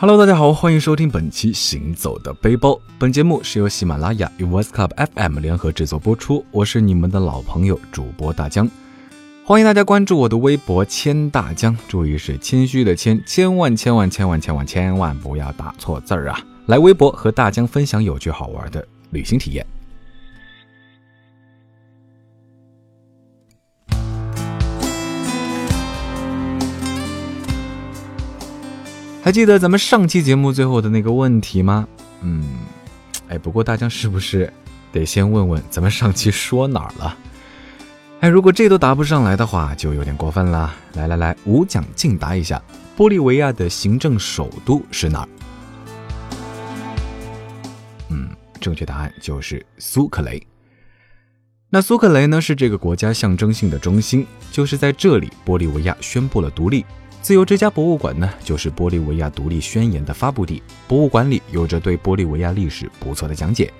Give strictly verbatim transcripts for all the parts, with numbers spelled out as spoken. Hello， 大家好，欢迎收听本期行走的背包。本节目是由喜马拉雅与 West Club F M 联合制作播出，我是你们的老朋友主播大江。欢迎大家关注我的微博谦大江，注意是谦虚的谦，千万千万千万千万千万不要打错字啊！来微博和大江分享有趣好玩的旅行体验。还记得咱们上期节目最后的那个问题吗？嗯，哎，不过大江是不是得先问问咱们上期说哪儿了？哎，如果这都答不上来的话，就有点过分啦。来来来，无奖竞答一下，玻利维亚的行政首都是哪儿？嗯，正确答案就是苏克雷。那苏克雷呢，是这个国家象征性的中心，就是在这里，玻利维亚宣布了独立。自由之家博物馆呢，就是玻利维亚独立宣言的发布地，博物馆里有着对玻利维亚历史不错的讲解。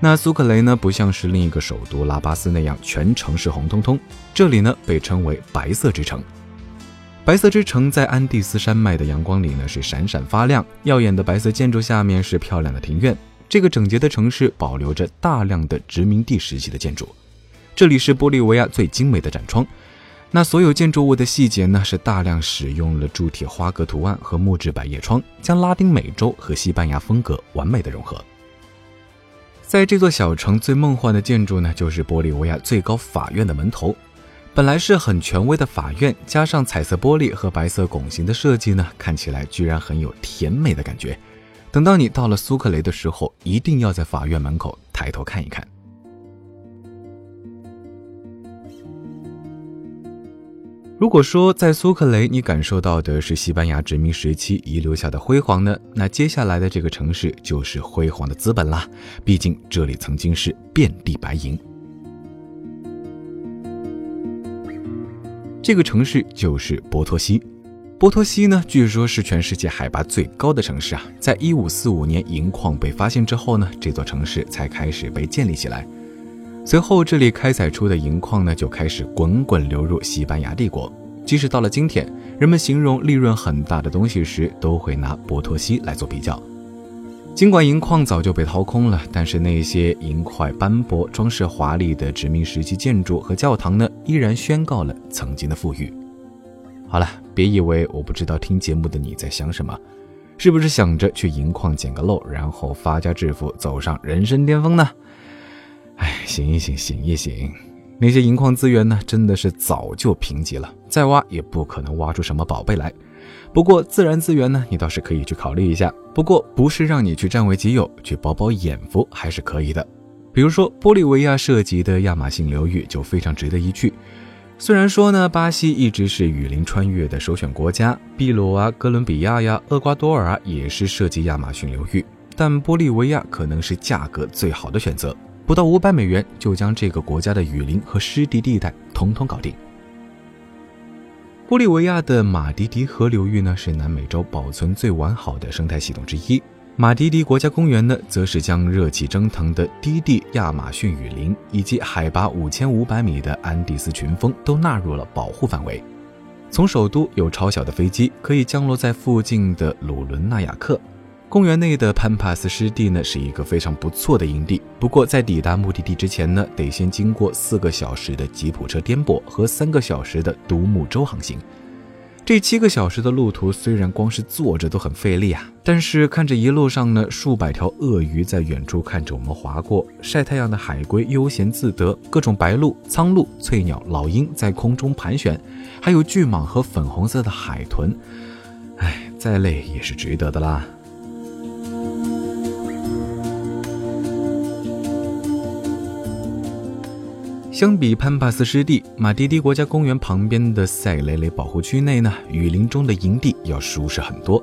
那苏克雷呢，不像是另一个首都拉巴斯那样全城是红彤彤，这里呢被称为白色之城。白色之城在安第斯山脉的阳光里呢是闪闪发亮，耀眼的白色建筑下面是漂亮的庭院，这个整洁的城市保留着大量的殖民地时期的建筑，这里是玻利维亚最精美的展窗。那所有建筑物的细节呢，是大量使用了铸铁花格图案和木质百叶窗，将拉丁美洲和西班牙风格完美的融合。在这座小城最梦幻的建筑呢，就是玻利维亚最高法院的门头。本来是很权威的法院，加上彩色玻璃和白色拱形的设计呢，看起来居然很有甜美的感觉。等到你到了苏克雷的时候，一定要在法院门口抬头看一看。如果说在苏克雷你感受到的是西班牙殖民时期遗留下的辉煌呢，那接下来的这个城市就是辉煌的资本啦，毕竟这里曾经是遍地白银。这个城市就是波托西。波托西呢，据说是全世界海拔最高的城市啊，在一五四五年银矿被发现之后呢，这座城市才开始被建立起来。随后这里开采出的银矿呢，就开始滚滚流入西班牙帝国。即使到了今天，人们形容利润很大的东西时，都会拿波托西来做比较。尽管银矿早就被掏空了，但是那些银块斑驳、装饰华丽的殖民时期建筑和教堂呢，依然宣告了曾经的富裕。好了，别以为我不知道听节目的你在想什么，是不是想着去银矿捡个漏，然后发家致富，走上人生巅峰呢？哎，醒一醒，醒一醒！那些银矿资源呢，真的是早就贫瘠了，再挖也不可能挖出什么宝贝来。不过自然资源呢，你倒是可以去考虑一下。不过不是让你去占为己有，去饱饱眼福还是可以的。比如说玻利维亚涉及的亚马逊流域就非常值得一去。虽然说呢，巴西一直是雨林穿越的首选国家，秘鲁啊、哥伦比亚呀、厄瓜多尔啊也是涉及亚马逊流域，但玻利维亚可能是价格最好的选择。不到五百美元就将这个国家的雨林和湿地地带统统搞定。玻利维亚的马迪迪河流域呢，是南美洲保存最完好的生态系统之一。马迪迪国家公园呢，则是将热气蒸腾的低地亚马逊雨林以及海拔五千五百米的安第斯群峰都纳入了保护范围。从首都有超小的飞机可以降落在附近的鲁伦纳雅克。公园内的潘帕斯湿地呢，是一个非常不错的营地，不过在抵达目的地之前呢，得先经过四个小时的吉普车颠簸和三个小时的独木舟航行。这七个小时的路途虽然光是坐着都很费力啊，但是看着一路上呢，数百条鳄鱼在远处看着我们划过，晒太阳的海龟悠闲自得，各种白鹭、苍鹭、翠鸟、老鹰在空中盘旋，还有巨蟒和粉红色的海豚。哎，再累也是值得的啦。相比潘帕斯湿地，马迪迪国家公园旁边的塞雷雷保护区内呢，雨林中的营地要舒适很多。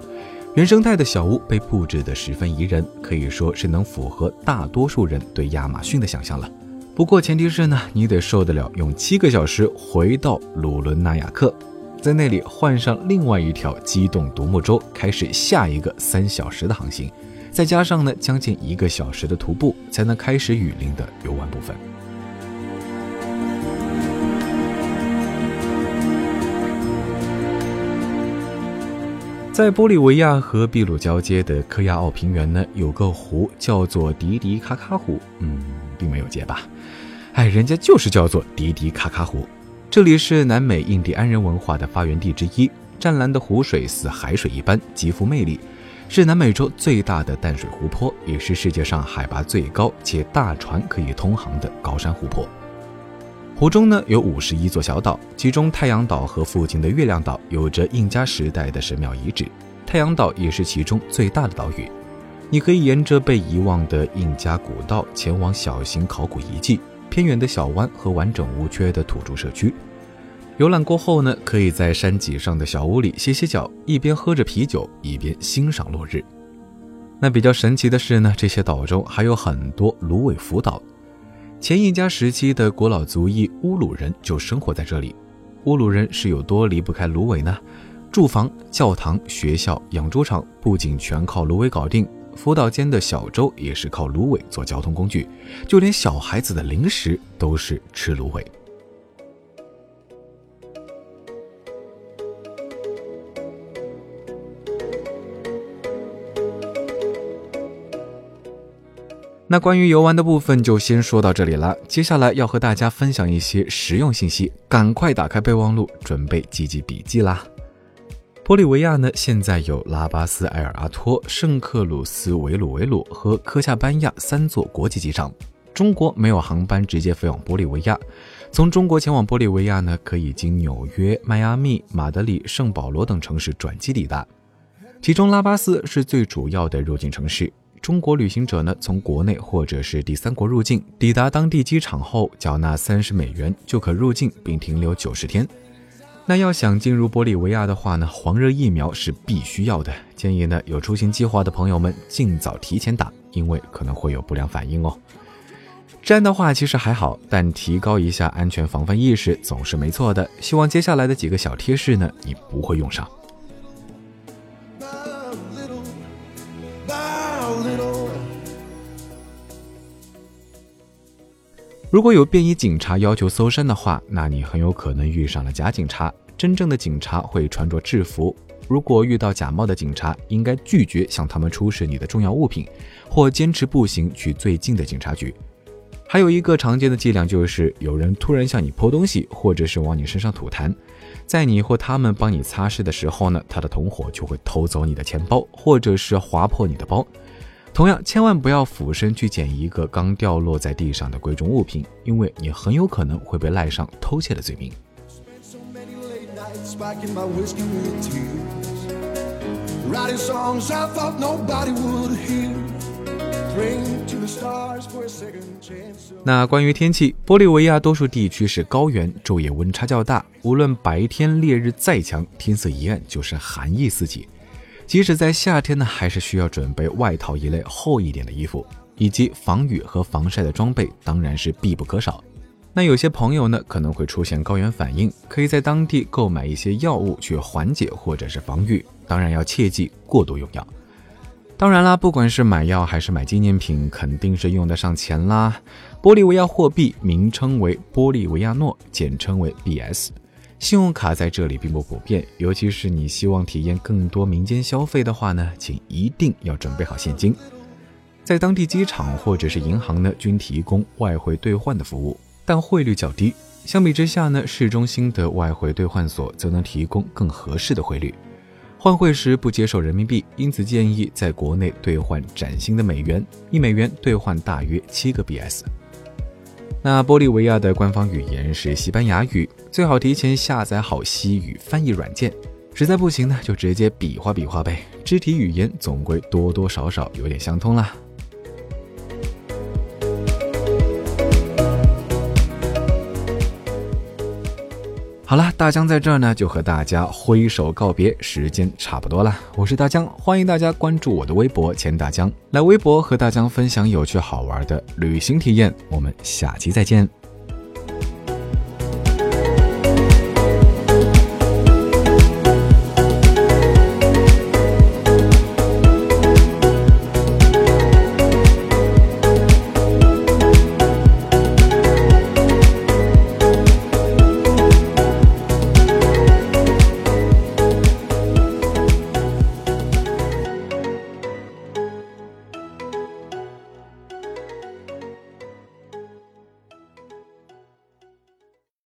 原生态的小屋被布置得十分宜人，可以说是能符合大多数人对亚马逊的想象了。不过前提是呢，你得受得了用七个小时回到鲁伦纳雅克，在那里换上另外一条机动独木舟，开始下一个三小时的航行，再加上呢将近一个小时的徒步，才能开始雨林的游玩部分。在玻利维亚和秘鲁交接的科亚奥平原呢，有个湖叫做迪迪卡卡湖，嗯，并没有结吧，哎，人家就是叫做迪迪卡卡湖。这里是南美印第安人文化的发源地之一，湛蓝的湖水似海水一般，极富魅力，是南美洲最大的淡水湖泊，也是世界上海拔最高且大船可以通航的高山湖泊。湖中呢有五十一座小岛，其中太阳岛和附近的月亮岛有着印加时代的神庙遗址，太阳岛也是其中最大的岛屿。你可以沿着被遗忘的印加古道前往小型考古遗迹、偏远的小湾和完整无缺的土著社区。游览过后呢，可以在山脊上的小屋里歇歇脚，一边喝着啤酒，一边欣赏落日。那比较神奇的是呢，这些岛中还有很多芦苇浮岛。前印加时期的古老族裔乌鲁人就生活在这里。乌鲁人是有多离不开芦苇呢？住房、教堂、学校、养猪场不仅全靠芦苇搞定，浮岛间的小舟也是靠芦苇做交通工具，就连小孩子的零食都是吃芦苇。那关于游玩的部分就先说到这里了，接下来要和大家分享一些实用信息，赶快打开备忘录，准备记记笔记啦。玻利维亚呢，现在有拉巴斯埃尔阿托、圣克鲁斯维鲁维鲁和科恰班亚三座国际机场。中国没有航班直接飞往玻利维亚，从中国前往玻利维亚呢，可以经纽约、迈阿密、马德里、圣保罗等城市转机抵达，其中拉巴斯是最主要的入境城市。中国旅行者呢，从国内或者是第三国入境，抵达当地机场后缴纳三十美元就可入境并停留九十天。那要想进入玻利维亚的话呢，黄热疫苗是必须要的，建议呢有出行计划的朋友们尽早提前打，因为可能会有不良反应哦。治安的话其实还好，但提高一下安全防范意识总是没错的，希望接下来的几个小贴士呢你不会用上。如果有便衣警察要求搜身的话，那你很有可能遇上了假警察。真正的警察会穿着制服，如果遇到假冒的警察，应该拒绝向他们出示你的重要物品，或坚持步行去最近的警察局。还有一个常见的伎俩就是有人突然向你泼东西，或者是往你身上吐痰，在你或他们帮你擦拭的时候呢，他的同伙就会偷走你的钱包，或者是划破你的包。同样，千万不要俯身去捡一个刚掉落在地上的贵重物品，因为你很有可能会被赖上偷窃的罪名。那关于天气，玻利维亚多数地区是高原，昼夜温差较大，无论白天烈日再强，天色一暗就是寒意四起。即使在夏天呢，还是需要准备外套一类厚一点的衣服，以及防雨和防晒的装备当然是必不可少。那有些朋友呢可能会出现高原反应，可以在当地购买一些药物去缓解或者是防御，当然要切记过度用药。当然啦，不管是买药还是买纪念品，肯定是用得上钱啦。玻利维亚货币名称为玻利维亚诺，简称为 B S。信用卡在这里并不普遍，尤其是你希望体验更多民间消费的话呢，请一定要准备好现金。在当地机场或者是银行呢，均提供外汇兑换的服务，但汇率较低。相比之下呢，市中心的外汇兑换所则能提供更合适的汇率。换汇时不接受人民币，因此建议在国内兑换崭新的美元，一美元兑换大约七个 B S。那玻利维亚的官方语言是西班牙语，最好提前下载好西语翻译软件，实在不行呢，就直接比划比划呗，肢体语言总归多多少少有点相通啦。好了，大江在这儿呢就和大家挥手告别，时间差不多了。我是大江，欢迎大家关注我的微博钱大江，来微博和大江分享有趣好玩的旅行体验。我们下期再见。